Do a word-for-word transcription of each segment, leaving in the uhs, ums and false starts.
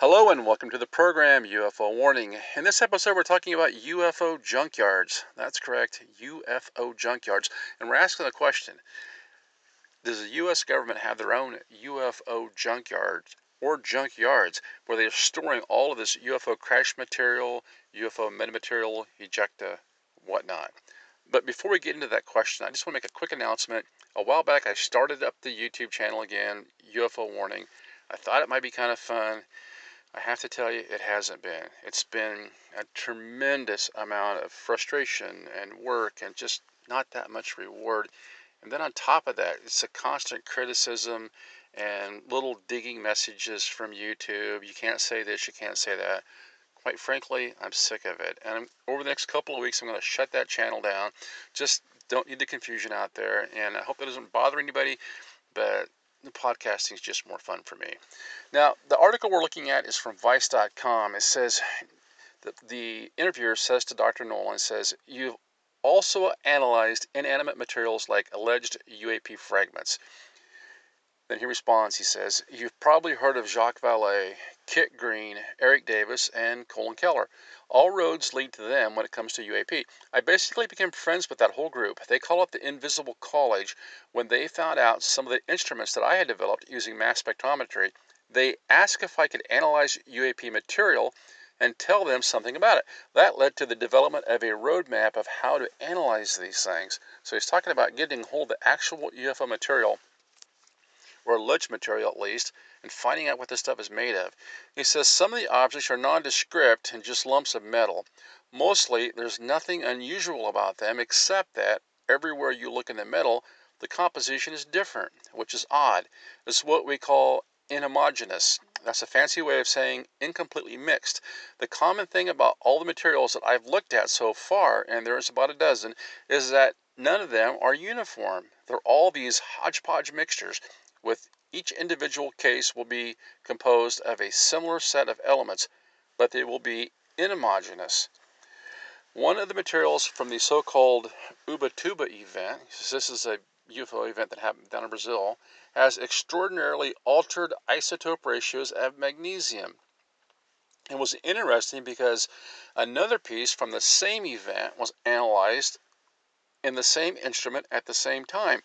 Hello and welcome to the program U F O Warning. In this episode we're talking about U F O junkyards. That's correct, U F O junkyards. And we're asking the question, does the U S government have their own U F O junkyards or junkyards where they are storing all of this U F O crash material, U F O metamaterial, ejecta, whatnot? But before we get into that question, I just want to make a quick announcement. A while back I started up the YouTube channel again, U F O Warning. I thought it might be kind of fun. I have to tell you, it hasn't been. It's been a tremendous amount of frustration and work and just not that much reward. And then on top of that, it's a constant criticism and little digging messages from YouTube. You can't say this, you can't say that. Quite frankly, I'm sick of it. And I'm, over the next couple of weeks, I'm going to shut that channel down. Just don't need the confusion out there. And I hope that doesn't bother anybody, but the podcasting is just more fun for me. Now, the article we're looking at is from Vice dot com. It says, the, the interviewer says to Doctor Nolan, says, you've also analyzed inanimate materials like alleged U A P fragments. Then he responds, he says, you've probably heard of Jacques Vallée, Kit Green, Eric Davis, and Colin Keller. All roads lead to them when it comes to U A P. I basically became friends with that whole group. They call it the Invisible College. When they found out some of the instruments that I had developed using mass spectrometry, they asked if I could analyze U A P material and tell them something about it. That led to the development of a roadmap of how to analyze these things. So he's talking about getting hold of the actual U F O material, or alleged material at least, and finding out what this stuff is made of. He says some of the objects are nondescript and just lumps of metal. Mostly, there's nothing unusual about them except that everywhere you look in the metal, the composition is different, which is odd. It's what we call inhomogeneous. That's a fancy way of saying incompletely mixed. The common thing about all the materials that I've looked at so far, and there's about a dozen, is that none of them are uniform. They're all these hodgepodge mixtures, with each individual case will be composed of a similar set of elements, but they will be inhomogeneous. One of the materials from the so-called Ubatuba event, this is a U F O event that happened down in Brazil, has extraordinarily altered isotope ratios of magnesium. It was interesting because another piece from the same event was analyzed in the same instrument at the same time.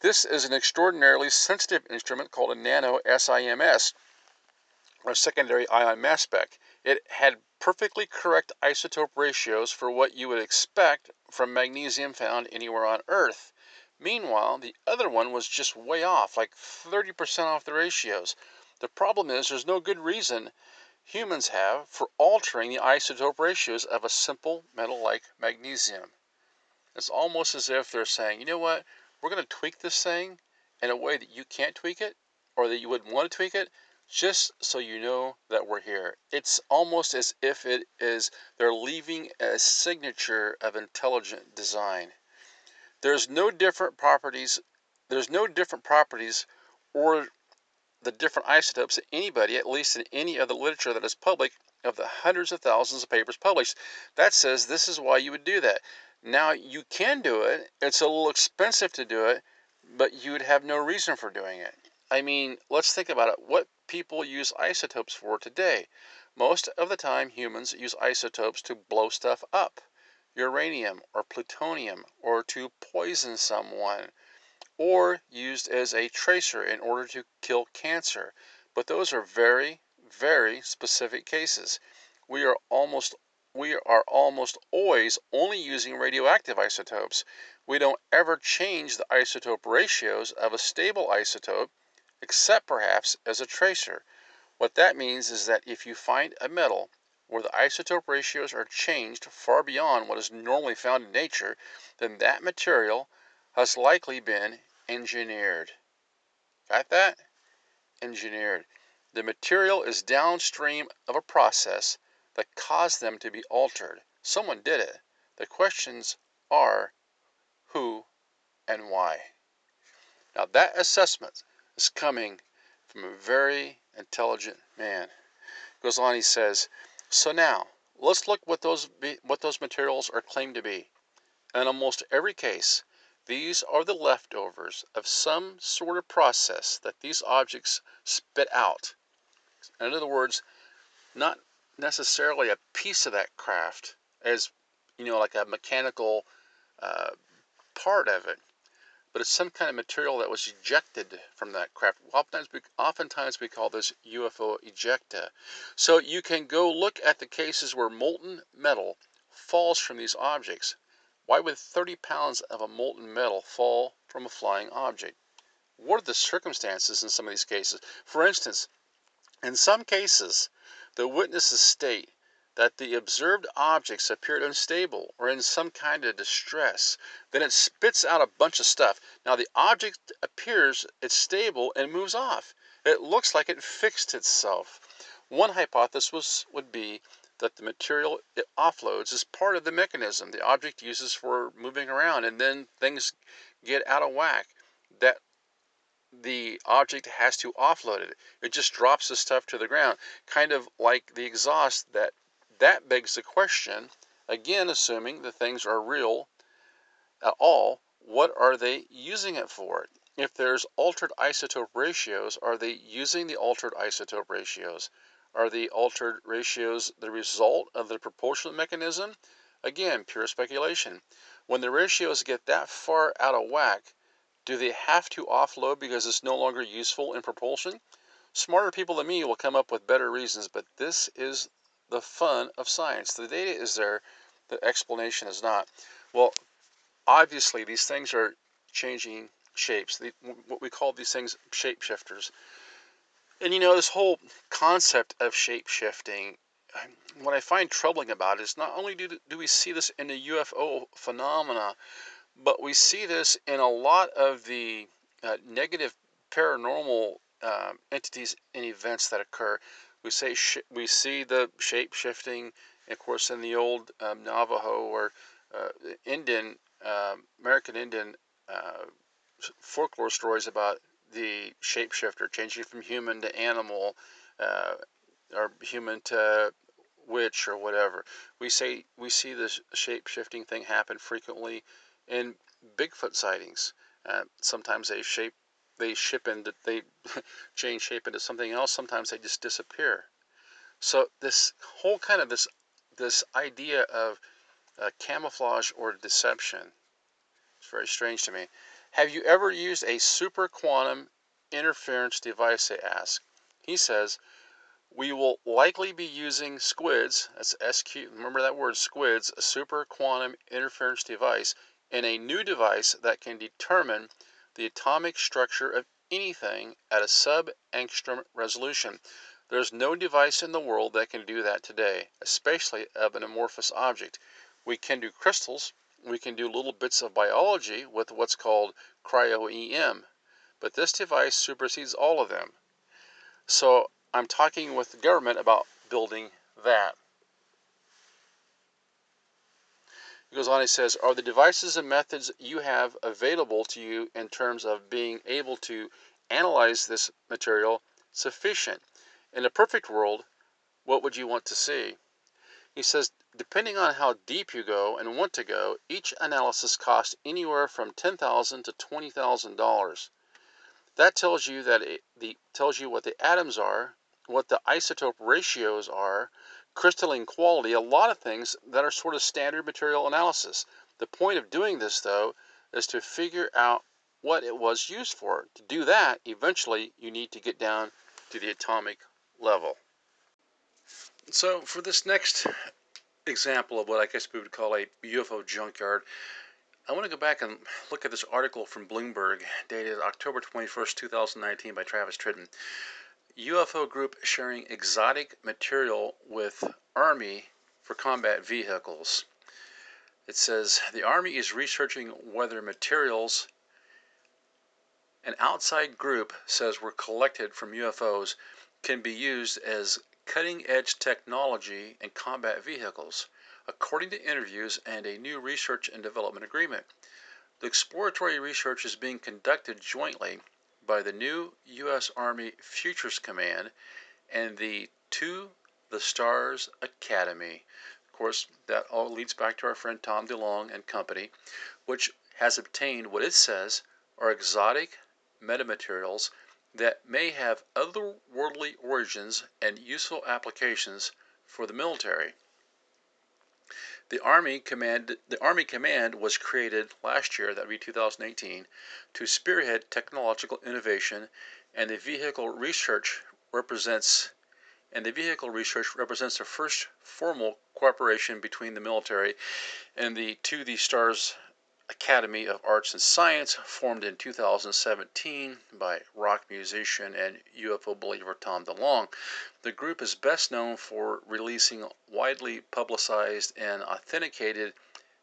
This is an extraordinarily sensitive instrument called a nano S I M S, or secondary ion mass spec. It had perfectly correct isotope ratios for what you would expect from magnesium found anywhere on Earth. Meanwhile, the other one was just way off, like thirty percent off the ratios. The problem is there's no good reason humans have for altering the isotope ratios of a simple metal like magnesium. It's almost as if they're saying, you know what? We're going to tweak this thing in a way that you can't tweak it, or that you wouldn't want to tweak it, just so you know that we're here. It's almost as if it is they're leaving a signature of intelligent design. There's no different properties, there's no different properties or the different isotopes that anybody, at least in any of the literature that is public, of the hundreds of thousands of papers published. That says this is why you would do that. Now, you can do it. It's a little expensive to do it, but you would have no reason for doing it. I mean, let's think about it. What people use isotopes for today? Most of the time, humans use isotopes to blow stuff up. Uranium or plutonium, or to poison someone, or used as a tracer in order to kill cancer. But those are very, very specific cases. We are almost We are almost always only using radioactive isotopes. We don't ever change the isotope ratios of a stable isotope, except perhaps as a tracer. What that means is that if you find a metal where the isotope ratios are changed far beyond what is normally found in nature, then that material has likely been engineered. Got that? Engineered. The material is downstream of a process that caused them to be altered. Someone did it. The questions are who and why. Now that assessment is coming from a very intelligent man. Goes on, he says, so now let's look what those be, what those materials are claimed to be. In almost every case, these are the leftovers of some sort of process that these objects spit out. In other words, not necessarily a piece of that craft as, you know, like a mechanical uh, part of it, but it's some kind of material that was ejected from that craft. Oftentimes we, oftentimes we call this U F O ejecta. So you can go look at the cases where molten metal falls from these objects. Why would thirty pounds of a molten metal fall from a flying object? What are the circumstances in some of these cases? For instance, in some cases, the witnesses state that the observed objects appeared unstable or in some kind of distress. Then it spits out a bunch of stuff. Now the object appears, it's stable, and moves off. It looks like it fixed itself. One hypothesis would be that the material it offloads is part of the mechanism the object uses for moving around, and then things get out of whack, that the object has to offload it. It just drops the stuff to the ground, kind of like the exhaust that That begs the question, again, assuming the things are real at all, what are they using it for? If there's altered isotope ratios, are they using the altered isotope ratios? Are the altered ratios the result of the propulsion mechanism? Again, pure speculation. When the ratios get that far out of whack, do they have to offload because it's no longer useful in propulsion? Smarter people than me will come up with better reasons, but this is the fun of science. The data is there, the explanation is not. Well, obviously these things are changing shapes. The, what we call these things shapeshifters. And you know, this whole concept of shapeshifting, what I find troubling about it is not only do, do we see this in the U F O phenomena, but we see this in a lot of the uh, negative paranormal uh, entities and events that occur. We say sh we see the shape shifting, of course, in the old um, Navajo or uh, Indian, uh, American Indian uh, folklore stories about the shapeshifter changing from human to animal, uh, or human to witch or whatever. We say we see this shape shifting thing happen frequently in Bigfoot sightings. Uh, sometimes they shape. They ship and they change shape into something else. Sometimes they just disappear. So this whole kind of this this idea of uh, camouflage or deception, it's very strange to me. Have you ever used a super quantum interference device? They ask. He says we will likely be using SQUIDs. That's S Q. Remember that word, SQUIDs. A super quantum interference device, and a new device that can determine the atomic structure of anything at a sub-angstrom resolution. There's no device in the world that can do that today, especially of an amorphous object. We can do crystals, we can do little bits of biology with what's called cryo-E M, but this device supersedes all of them. So I'm talking with the government about building that. He goes on, he says, are the devices and methods you have available to you in terms of being able to analyze this material sufficient? In a perfect world, what would you want to see? He says, depending on how deep you go and want to go, each analysis costs anywhere from ten thousand dollars to twenty thousand dollars. That tells you that it the, tells you what the atoms are, what the isotope ratios are, crystalline quality, a lot of things that are sort of standard material analysis. The point of doing this, though, is to figure out what it was used for. To do that, eventually, you need to get down to the atomic level. So for this next example of what I guess we would call a U F O junkyard, I want to go back and look at this article from Bloomberg, dated October twenty-first, two thousand nineteen, by Travis Tritton. U F O group sharing exotic material with Army for combat vehicles. It says, the Army is researching whether materials an outside group says were collected from U F Os can be used as cutting-edge technology in combat vehicles, according to interviews and a new research and development agreement. The exploratory research is being conducted jointly by the new U S Army Futures Command and the To the Stars Academy. Of course, that all leads back to our friend Tom DeLonge and company, which has obtained what it says are exotic metamaterials that may have otherworldly origins and useful applications for the military. The Army Command, the Army Command was created last year, that would be two thousand eighteen, to spearhead technological innovation, and the vehicle research represents and the vehicle research represents the first formal cooperation between the military and the To the Stars Academy of Arts and Science, formed in two thousand seventeen by rock musician and U F O believer Tom DeLonge. The group is best known for releasing widely publicized and authenticated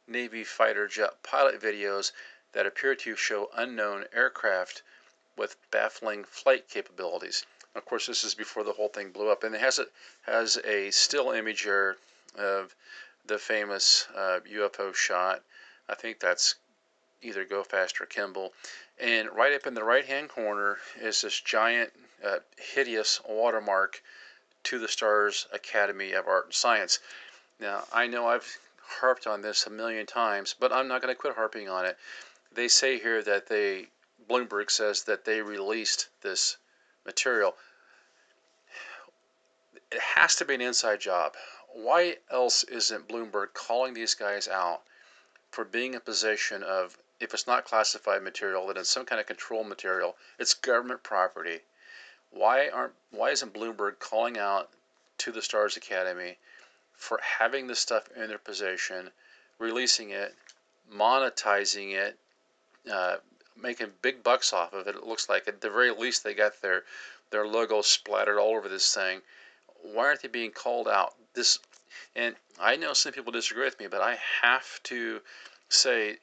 Navy fighter jet pilot videos that appear to show unknown aircraft with baffling flight capabilities. Of course, this is before the whole thing blew up, and it has a, has a still image here of the famous uh, U F O shot. I think that's either Go Fast or Kimball. And right up in the right-hand corner is this giant, uh, hideous watermark, To the Stars Academy of Art and Science. Now, I know I've harped on this a million times, but I'm not going to quit harping on it. They say here that they, Bloomberg says that they released this material. It has to be an inside job. Why else isn't Bloomberg calling these guys out for being in possession of, if it's not classified material, then it's some kind of controlled material, it's government property? Why aren't why isn't Bloomberg calling out To the Stars Academy for having this stuff in their possession, releasing it, monetizing it, uh, making big bucks off of it? It looks like at the very least they got their their logo splattered all over this thing. Why aren't they being called out? This And I know some people disagree with me, but I have to say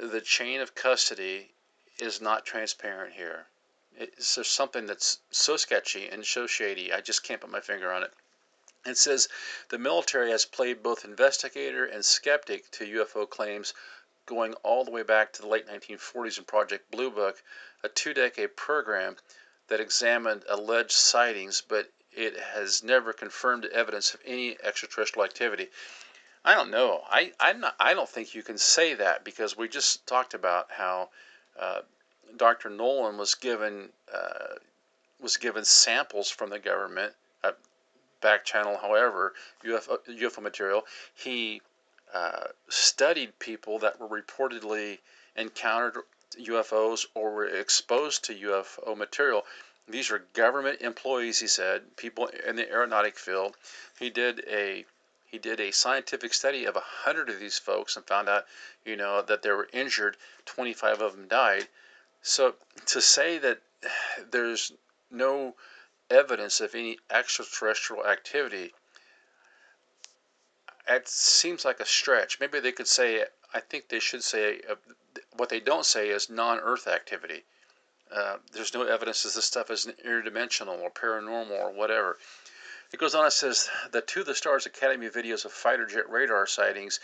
the chain of custody is not transparent here. It's just something that's so sketchy and so shady, I just can't put my finger on it. It says the military has played both investigator and skeptic to U F O claims going all the way back to the late nineteen forties in Project Blue Book, a two-decade program that examined alleged sightings, but it has never confirmed evidence of any extraterrestrial activity. I don't know. I I'm not, I don't think you can say that, because we just talked about how uh, Doctor Nolan was given uh, was given samples from the government, uh, back channel, however, U F O, U F O material. He uh, studied people that were reportedly encountered U F Os or were exposed to U F O material. These are government employees, he said, people in the aeronautic field. He did a he did a scientific study of a hundred of these folks and found out, you know, that they were injured. twenty-five of them died. So to say that there's no evidence of any extraterrestrial activity, it seems like a stretch. Maybe they could say, I think they should say, uh, what they don't say is non-Earth activity. Uh, there's no evidence that this stuff is interdimensional or paranormal or whatever. It goes on and says, the To the Stars Academy videos of fighter jet radar sightings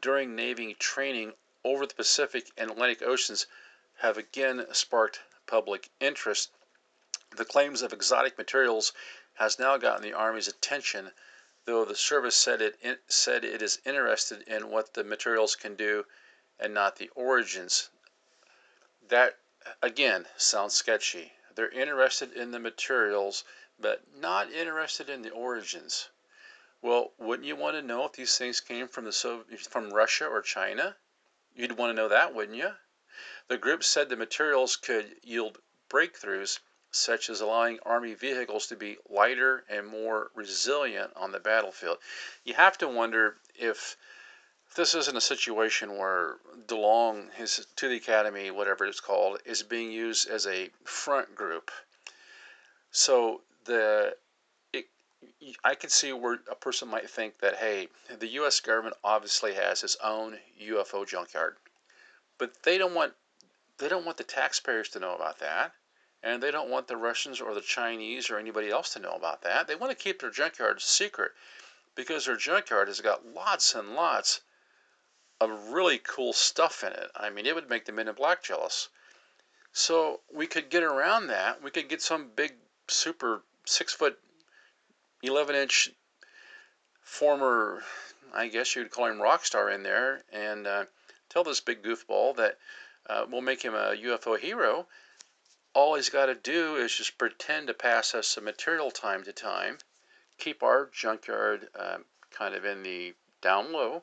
during Navy training over the Pacific and Atlantic Oceans have again sparked public interest. The claims of exotic materials has now gotten the Army's attention, though the service said it, it said it is interested in what the materials can do and not the origins. That, again, sounds sketchy. They're interested in the materials, but not interested in the origins. Well, wouldn't you want to know if these things came from the Soviet, from Russia or China? You'd want to know that, wouldn't you? The group said the materials could yield breakthroughs, such as allowing Army vehicles to be lighter and more resilient on the battlefield. You have to wonder if this isn't a situation where DeLonge, his To the Academy, whatever it's called, is being used as a front group. So the, it, I can see where a person might think that, hey, the U S government obviously has its own U F O junkyard, but they don't want they don't want the taxpayers to know about that, and they don't want the Russians or the Chinese or anybody else to know about that. They want to keep their junkyard secret, because their junkyard has got lots and lots of really cool stuff in it. I mean, it would make the Men in Black jealous. So we could get around that. We could get some big, super six foot, eleven inch former, I guess you'd call him rock star, in there and uh, tell this big goofball that uh, we'll make him a U F O hero. all he's got to do is just pretend to pass us some material time to time, keep our junkyard um, kind of in the down low,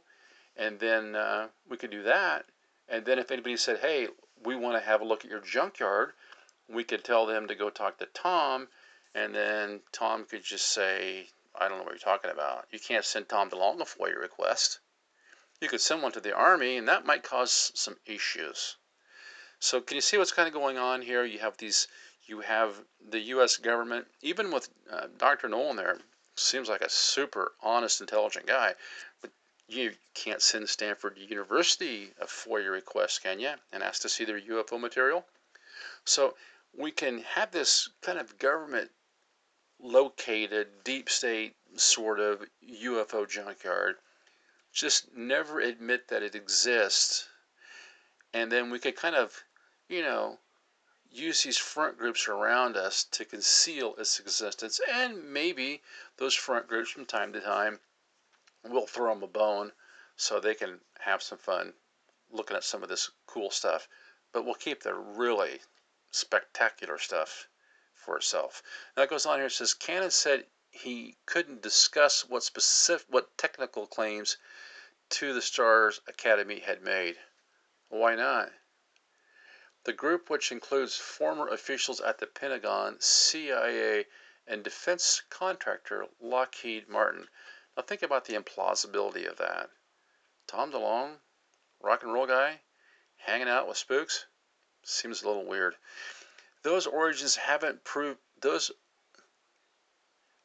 and then uh, we could do that. And then if anybody said, hey, we want to have a look at your junkyard, we could tell them to go talk to Tom, and then Tom could just say, I don't know what you're talking about. You can't send Tom DeLonge a FOIA request. You could send one to the Army, and that might cause some issues. So can you see what's kind of going on here? You have these, you have the U S government, even with uh, Doctor Nolan there, seems like a super honest, intelligent guy, but you can't send Stanford University a FOIA request, can you, and ask to see their U F O material? So we can have this kind of government located, deep state sort of U F O junkyard, just never admit that it exists, and then we could kind of, you know, use these front groups around us to conceal its existence, and maybe those front groups from time to time will throw them a bone so they can have some fun looking at some of this cool stuff. But we'll keep the really spectacular stuff for itself. Now it goes on here, it says, Cannon said he couldn't discuss what specific, what technical claims To the Stars Academy had made. Why not? The group, which includes former officials at the Pentagon, C I A, and defense contractor Lockheed Martin. Now think about the implausibility of that. Tom DeLonge, rock and roll guy, hanging out with spooks? Seems a little weird. Those origins haven't proved, those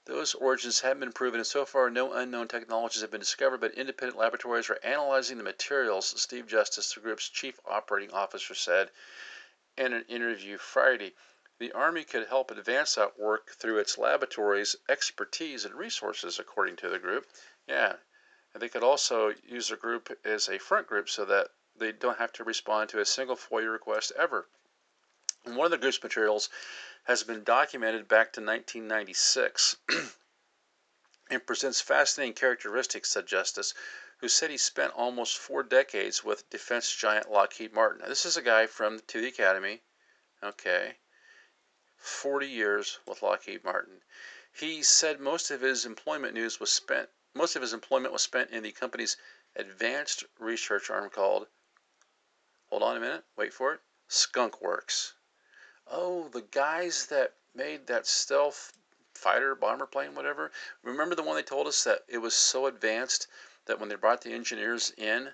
Those origins have been proven, and so far no unknown technologies have been discovered, but independent laboratories are analyzing the materials, Steve Justice, the group's chief operating officer, said in an interview Friday. The Army could help advance that work through its laboratories, expertise, and resources, according to the group. Yeah, and they could also use the group as a front group so that they don't have to respond to a single FOIA request ever. And one of the group's materials has been documented back to nineteen ninety-six and presents fascinating characteristics, said Justice, who said he spent almost four decades with defense giant Lockheed Martin. Now, this is a guy from To the Academy, okay, forty years with Lockheed Martin. He said most of his employment news was spent, most of his employment was spent in the company's advanced research arm called, hold on a minute, wait for it, Skunk Works. Oh, the guys that made that stealth fighter, bomber plane, whatever. Remember the one they told us that it was so advanced that when they brought the engineers in,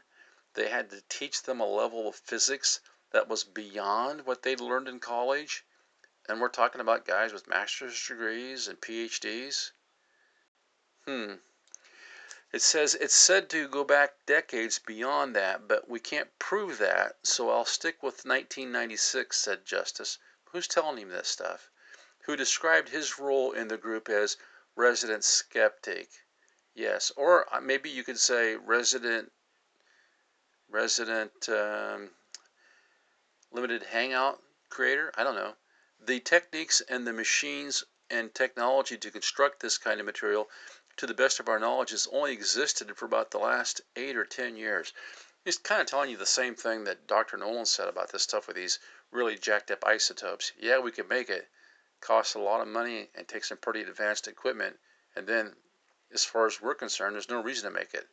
they had to teach them a level of physics that was beyond what they'd learned in college? And we're talking about guys with master's degrees and P H Ds? Hmm. It says it's said to go back decades beyond that, but we can't prove that, so I'll stick with nineteen ninety-six, said Justice. Who's telling him this stuff? Who described his role in the group as resident skeptic. Yes, or maybe you could say resident, resident um, limited hangout creator. I don't know. The techniques and the machines and technology to construct this kind of material, to the best of our knowledge, has only existed for about the last eight or ten years. He's kind of telling you the same thing that Doctor Nolan said about this stuff with these really jacked up isotopes. Yeah, we can make it. Costs a lot of money and takes some pretty advanced equipment. And then, as far as we're concerned, there's no reason to make it.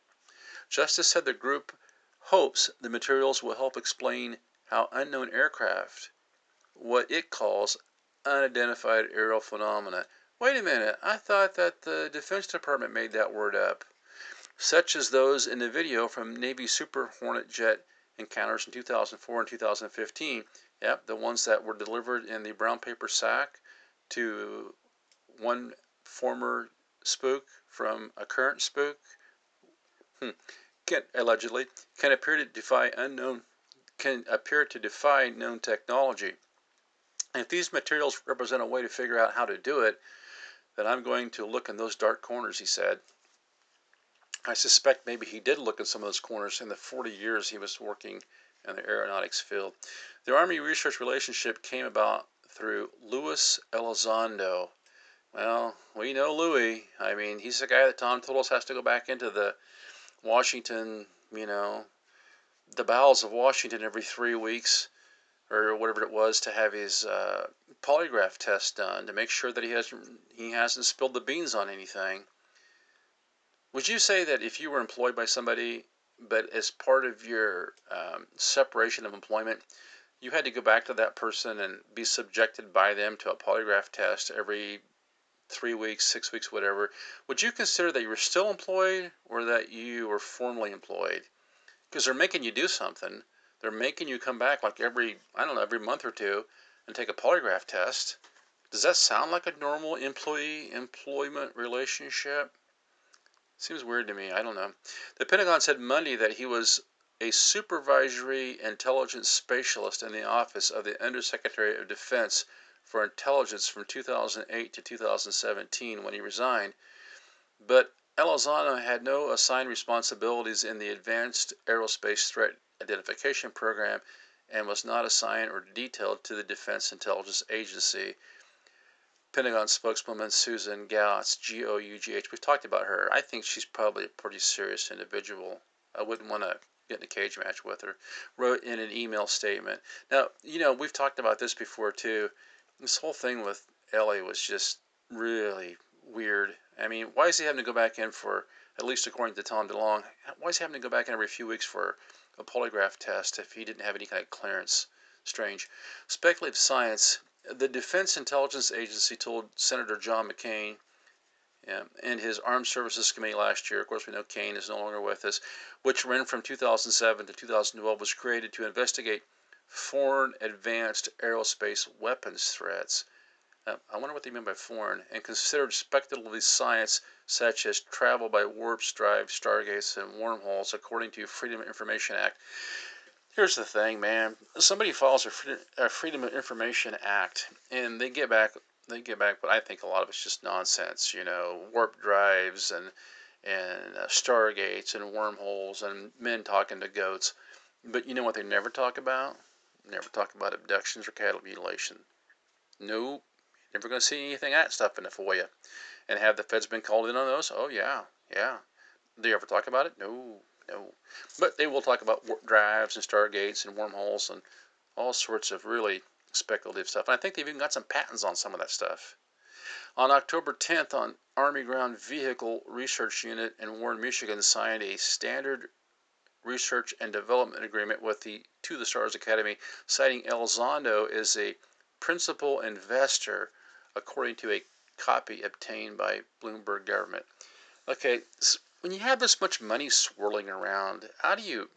Justice said the group hopes the materials will help explain how unknown aircraft, what it calls unidentified aerial phenomena. Wait a minute, I thought that the Defense Department made that word up. Such as those in the video from Navy Super Hornet jet encounters in two thousand four and two thousand fifteen. Yep, the ones that were delivered in the brown paper sack to one former spook from a current spook. Hmm. Can, allegedly, can appear to defy unknown, can appear to defy known technology. And if these materials represent a way to figure out how to do it, that I'm going to look in those dark corners, he said. I suspect maybe he did look in some of those corners in the forty years he was working in the aeronautics field. The Army research relationship came about through Louis Elizondo. Well, we know Louis. I mean, he's the guy that Tom told us has to go back into the Washington, you know, the bowels of Washington every three weeks or whatever it was to have his uh, polygraph test done to make sure that he hasn't he hasn't spilled the beans on anything. Would you say that if you were employed by somebody, but as part of your um, separation of employment, you had to go back to that person and be subjected by them to a polygraph test every three weeks, six weeks, whatever, would you consider that you were still employed or that you were formally employed? Because they're making you do something. They're making you come back like every, I don't know, every month or two and take a polygraph test. Does that sound like a normal employee-employment relationship? Seems weird to me. I don't know. The Pentagon said Monday that he was a supervisory intelligence specialist in the office of the Undersecretary of Defense for Intelligence from two thousand eight to two thousand seventeen when he resigned, but Elizondo had no assigned responsibilities in the Advanced Aerospace Threat identification program and was not assigned or detailed to the Defense Intelligence Agency. Pentagon spokeswoman Susan Gough, G O U G H, we've talked about her. I think she's probably a pretty serious individual. I wouldn't want to get in a cage match with her, wrote in an email statement. Now, you know, we've talked about this before, too. This whole thing with Ellie was just really weird. I mean, why is he having to go back in for, at least according to Tom DeLonge, why is he having to go back in every few weeks for a polygraph test if he didn't have any kind of clearance? Strange. Speculative science. The Defense Intelligence Agency told Senator John McCain um, and his Armed Services Committee last year, of course we know McCain is no longer with us, which ran from two thousand seven to two thousand twelve, was created to investigate foreign advanced aerospace weapons threats. Uh, I wonder what they mean by foreign, and considered speculative science such as travel by warps, drives, stargates, and wormholes, according to Freedom of Information Act. Here's the thing, man. Somebody files a Freedom of Information Act, and they get back, they get back, but I think a lot of it's just nonsense. You know, warp drives and and uh, stargates and wormholes and men talking to goats. But you know what they never talk about? Never talk about abductions or cattle mutilation. Nope. Never going to see anything of that stuff in the F O I A. And have the feds been called in on those? Oh yeah, yeah. Do you ever talk about it? No. No, but they will talk about warp drives and stargates and wormholes and all sorts of really speculative stuff. And I think they've even got some patents on some of that stuff. On October tenth, an Army Ground Vehicle Research Unit in Warren, Michigan, signed a standard research and development agreement with the To the Stars Academy, citing Elizondo as a principal investor, according to a copy obtained by Bloomberg government. Okay. When you have this much money swirling around, how do you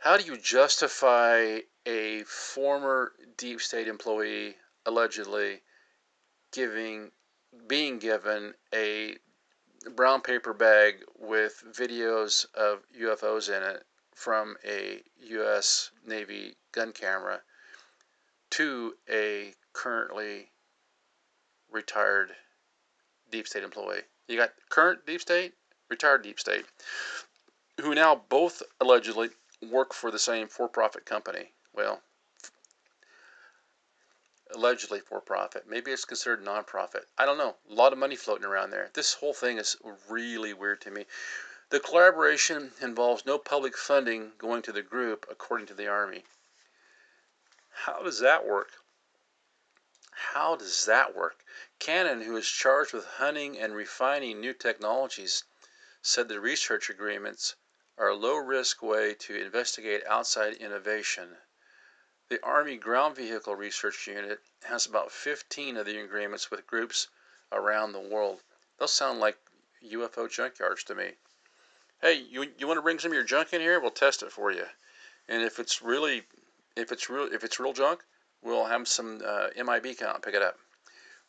how do you justify a former deep state employee allegedly giving being given a brown paper bag with videos of U F Os in it from a U S Navy gun camera to a currently retired deep state employee? You got current deep state, retired deep state, who now both allegedly work for the same for-profit company. Well, allegedly for-profit. Maybe it's considered non-profit. I don't know. A lot of money floating around there. This whole thing is really weird to me. The collaboration involves no public funding going to the group, according to the Army. How does that work? How does that work? Cannon, who is charged with hunting and refining new technologies, said the research agreements are a low-risk way to investigate outside innovation. The Army Ground Vehicle Research Unit has about fifteen of the agreements with groups around the world. Those sound like U F O junkyards to me. Hey, you you want to bring some of your junk in here? We'll test it for you. And if it's really, if it's real, if it's real junk, we'll have some uh, M I B count pick it up.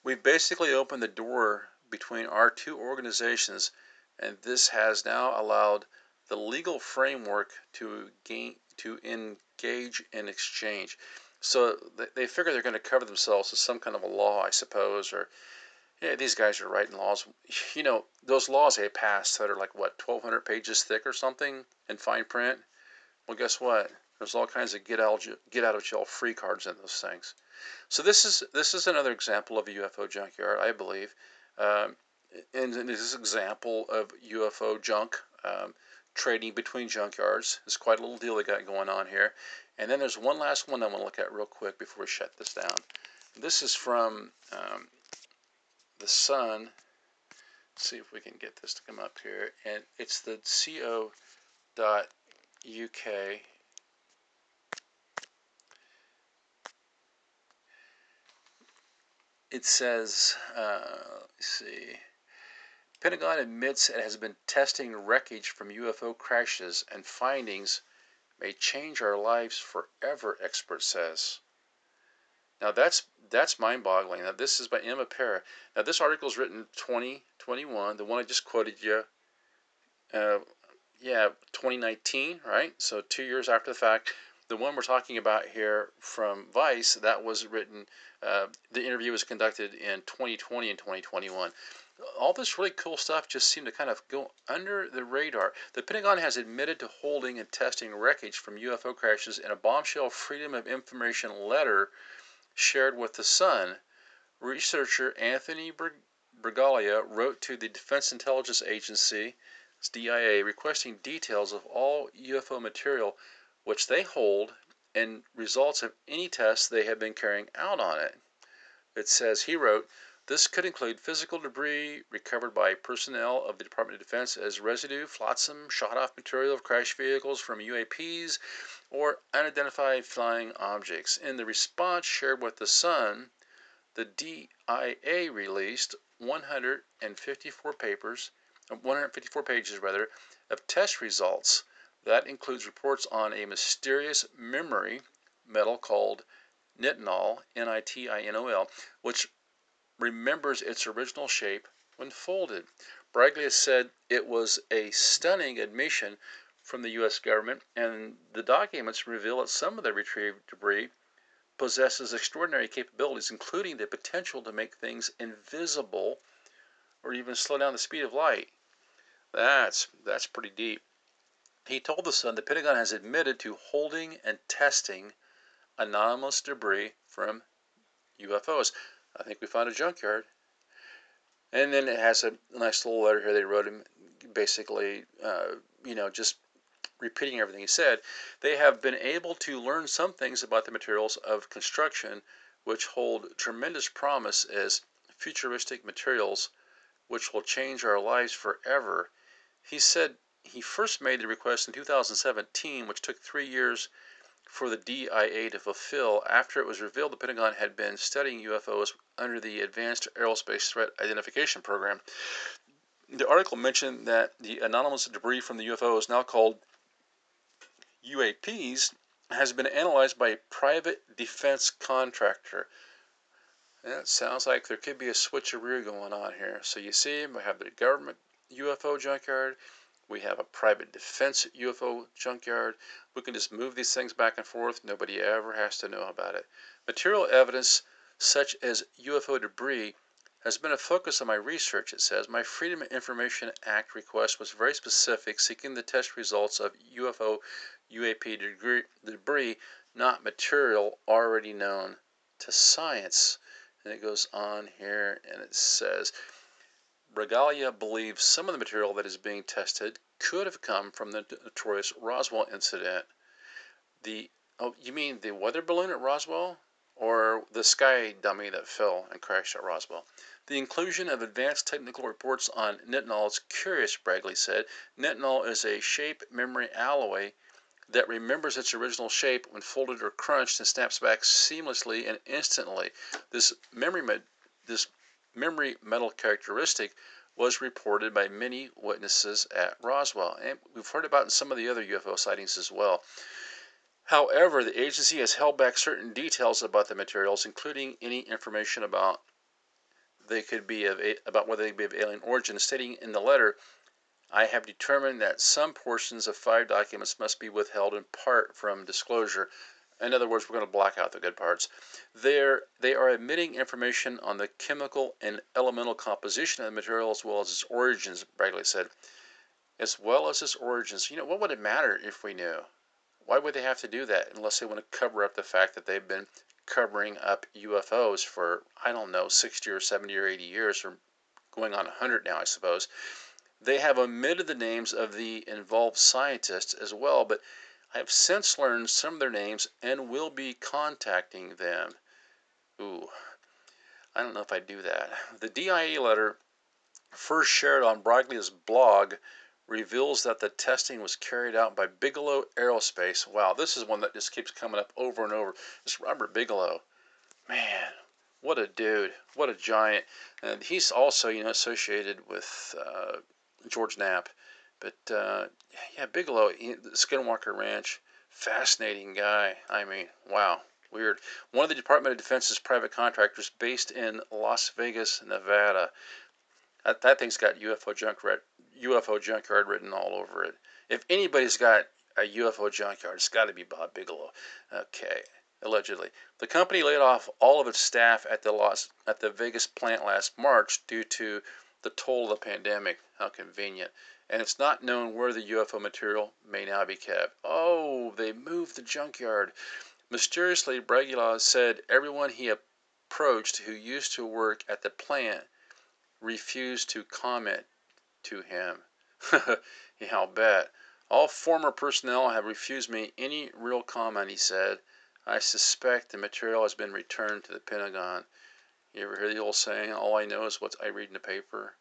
We've basically opened the door between our two organizations, and this has now allowed the legal framework to gain, to engage in exchange. So they figure they're going to cover themselves with some kind of a law, I suppose, or yeah, these guys are writing laws. You know, those laws they passed that are like, what, twelve hundred pages thick or something in fine print? Well, guess what? There's all kinds of get out, get out of jail free cards in those things. So this is this is another example of a U F O junkyard, I believe. Um, And this is an example of U F O junk, um, trading between junkyards. It's quite a little deal they got going on here. And then there's one last one I want to look at real quick before we shut this down. This is from um, The Sun. Let's see if we can get this to come up here. And it's the co dot U K. It says, uh, let's see. Pentagon admits it has been testing wreckage from U F O crashes and findings may change our lives forever, expert says. Now that's that's mind-boggling. Now this is by Emma Para. Now this article is written twenty twenty-one. The one I just quoted you, uh, yeah, twenty nineteen, right? So two years after the fact. The one we're talking about here from Vice, that was written, uh, the interview was conducted in twenty twenty and twenty twenty-one. All this really cool stuff just seemed to kind of go under the radar. The Pentagon has admitted to holding and testing wreckage from U F O crashes in a bombshell Freedom of Information letter shared with The Sun. Researcher Anthony Bragalia wrote to the Defense Intelligence Agency, D I A, requesting details of all U F O material which they hold and results of any tests they have been carrying out on it. It says, he wrote, this could include physical debris recovered by personnel of the Department of Defense as residue, flotsam, shot-off material of crashed vehicles from U A Ps, or unidentified flying objects. In the response shared with The Sun, the D I A released one hundred fifty-four papers, one hundred fifty-four pages rather, of test results. That includes reports on a mysterious memory metal called nitinol, N I T I N O L, which remembers its original shape when folded. Bragalia said it was a stunning admission from the U S government, and the documents reveal that some of the retrieved debris possesses extraordinary capabilities, including the potential to make things invisible or even slow down the speed of light. That's, that's pretty deep. He told The Sun the Pentagon has admitted to holding and testing anomalous debris from U F Os. I think we found a junkyard. And then it has a nice little letter here they wrote him, basically, uh, you know, just repeating everything he said. They have been able to learn some things about the materials of construction, which hold tremendous promise as futuristic materials, which will change our lives forever. He said he first made the request in two thousand seventeen, which took three years for the D I A to fulfill after it was revealed the Pentagon had been studying U F Os under the Advanced Aerospace Threat identification program. The article mentioned that the anomalous debris from the U F Os, now called U A Ps, has been analyzed by a private defense contractor. That sounds like there could be a switcheroo going on here. So you see, we have the government U F O junkyard. We have a private defense U F O junkyard. We can just move these things back and forth. Nobody ever has to know about it. Material evidence, such as U F O debris, has been a focus of my research, it says. My Freedom of Information Act request was very specific, seeking the test results of U F O U A P debris, not material already known to science. And it goes on here, and it says, Bragalia believes some of the material that is being tested could have come from the notorious Roswell incident. The oh, you mean the weather balloon at Roswell, or the sky dummy that fell and crashed at Roswell? The inclusion of advanced technical reports on nitinol is curious, Bragalia said. Nitinol is a shape memory alloy that remembers its original shape when folded or crunched and snaps back seamlessly and instantly. This memory this. memory metal characteristic was reported by many witnesses at Roswell, and we've heard about in some of the other U F O sightings as well. However, the agency has held back certain details about the materials, including any information about they could be of a, about whether they could be of alien origin, stating in the letter, I have determined that some portions of five documents must be withheld in part from disclosure. In other words, we're going to block out the good parts. They're, they are admitting information on the chemical and elemental composition of the material as well as its origins, Bragalia said. As well as its origins. You know, what would it matter if we knew? Why would they have to do that unless they want to cover up the fact that they've been covering up U F Os for, I don't know, sixty or seventy or eighty years, or going on one hundred now, I suppose. They have omitted the names of the involved scientists as well, but I have since learned some of their names and will be contacting them. Ooh, I don't know if I do that. The D I A letter, first shared on Bragalia's blog, reveals that the testing was carried out by Bigelow Aerospace. Wow, this is one that just keeps coming up over and over. This Robert Bigelow, man, what a dude, what a giant. And he's also, you know, associated with uh, George Knapp. But, uh, yeah, Bigelow, Skinwalker Ranch, fascinating guy. I mean, wow, weird. One of the Department of Defense's private contractors based in Las Vegas, Nevada. That, that thing's got U F O junkyard, U F O junkyard written all over it. If anybody's got a U F O junkyard, it's got to be Bob Bigelow. Okay, allegedly. The company laid off all of its staff at the Las, at the Vegas plant last March due to the toll of the pandemic. How convenient. And it's not known where the U F O material may now be kept. Oh, they moved the junkyard. Mysteriously, Bragalia said everyone he approached who used to work at the plant refused to comment to him. Yeah, I'll bet. All former personnel have refused me any real comment, he said. I suspect the material has been returned to the Pentagon. You ever hear the old saying, all I know is what I read in the paper?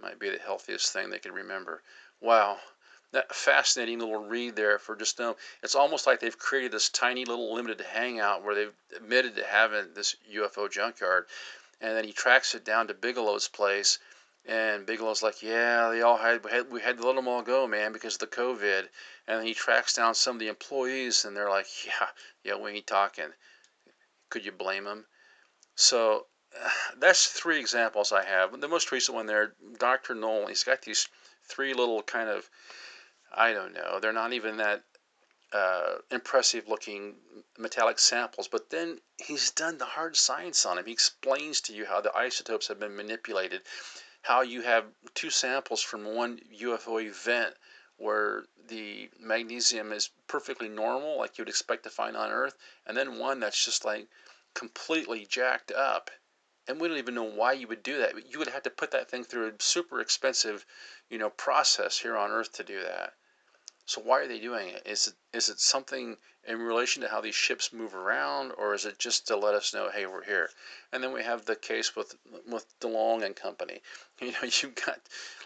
Might be the healthiest thing they can remember. Wow, that fascinating little read there for just them. It's almost like they've created this tiny little limited hangout where they've admitted to having this U F O junkyard, and then he tracks it down to Bigelow's place, and Bigelow's like, yeah, they all had we had, we had to let them all go, man, because of the COVID. And then he tracks down some of the employees, and they're like, yeah, yeah, we ain't talking. Could you blame them? So. Uh, that's three examples I have. The most recent one there, Doctor Nolan, he's got these three little kind of, I don't know, they're not even that uh, impressive looking metallic samples, but then he's done the hard science on them. He explains to you how the isotopes have been manipulated, how you have two samples from one U F O event where the magnesium is perfectly normal, like you'd expect to find on Earth, and then one that's just like completely jacked up. And we don't even know why you would do that. You would have to put that thing through a super expensive, you know, process here on Earth to do that. So why are they doing it? Is it is it something in relation to how these ships move around, or is it just to let us know, hey, we're here? And then we have the case with with DeLonge and company. You know, you got,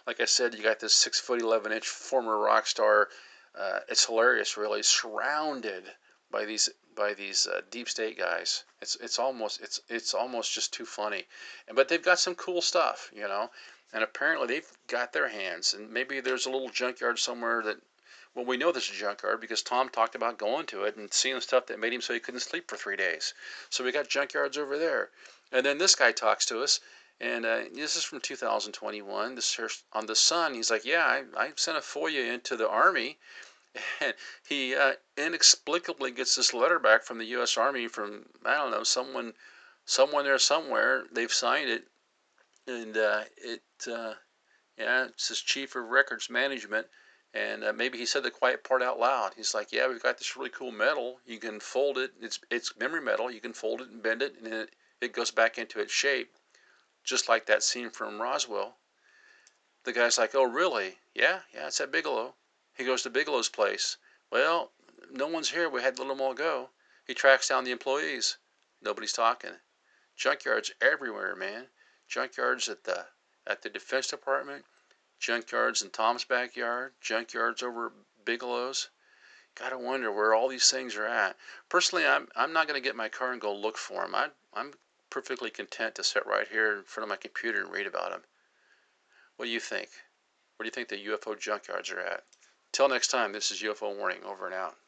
like I said, you got this six foot eleven inch former rock star. Uh, it's hilarious, really, surrounded by these. by these uh, deep state guys. It's it's almost it's it's almost just too funny. And but they've got some cool stuff, you know. And apparently they've got their hands. And maybe there's a little junkyard somewhere that, well, we know there's a junkyard because Tom talked about going to it and seeing stuff that made him so he couldn't sleep for three days. So we got junkyards over there. And then this guy talks to us. And uh, this is from two thousand twenty-one. This on The Sun. He's like, yeah, I, I sent a F O I A into the Army. And he uh, inexplicably gets this letter back from the U S Army from, I don't know, someone someone there somewhere. They've signed it. And uh, it, uh, yeah, it says Chief of Records Management. And uh, maybe he said the quiet part out loud. He's like, yeah, we've got this really cool metal. You can fold it. It's it's memory metal. You can fold it and bend it, and it, it goes back into its shape, just like that scene from Roswell. The guy's like, oh, really? Yeah, yeah, it's at Bigelow. He goes to Bigelow's place. Well, no one's here. We had to let them all go. He tracks down the employees. Nobody's talking. Junkyards everywhere, man. Junkyards at the at the Defense Department. Junkyards in Tom's backyard. Junkyards over at Bigelow's. Gotta wonder where all these things are at. Personally, I'm I'm not gonna get in my car and go look for them. I I'm perfectly content to sit right here in front of my computer and read about them. What do you think? Where do you think the U F O junkyards are at? Till next time, this is U F O Warning, over and out.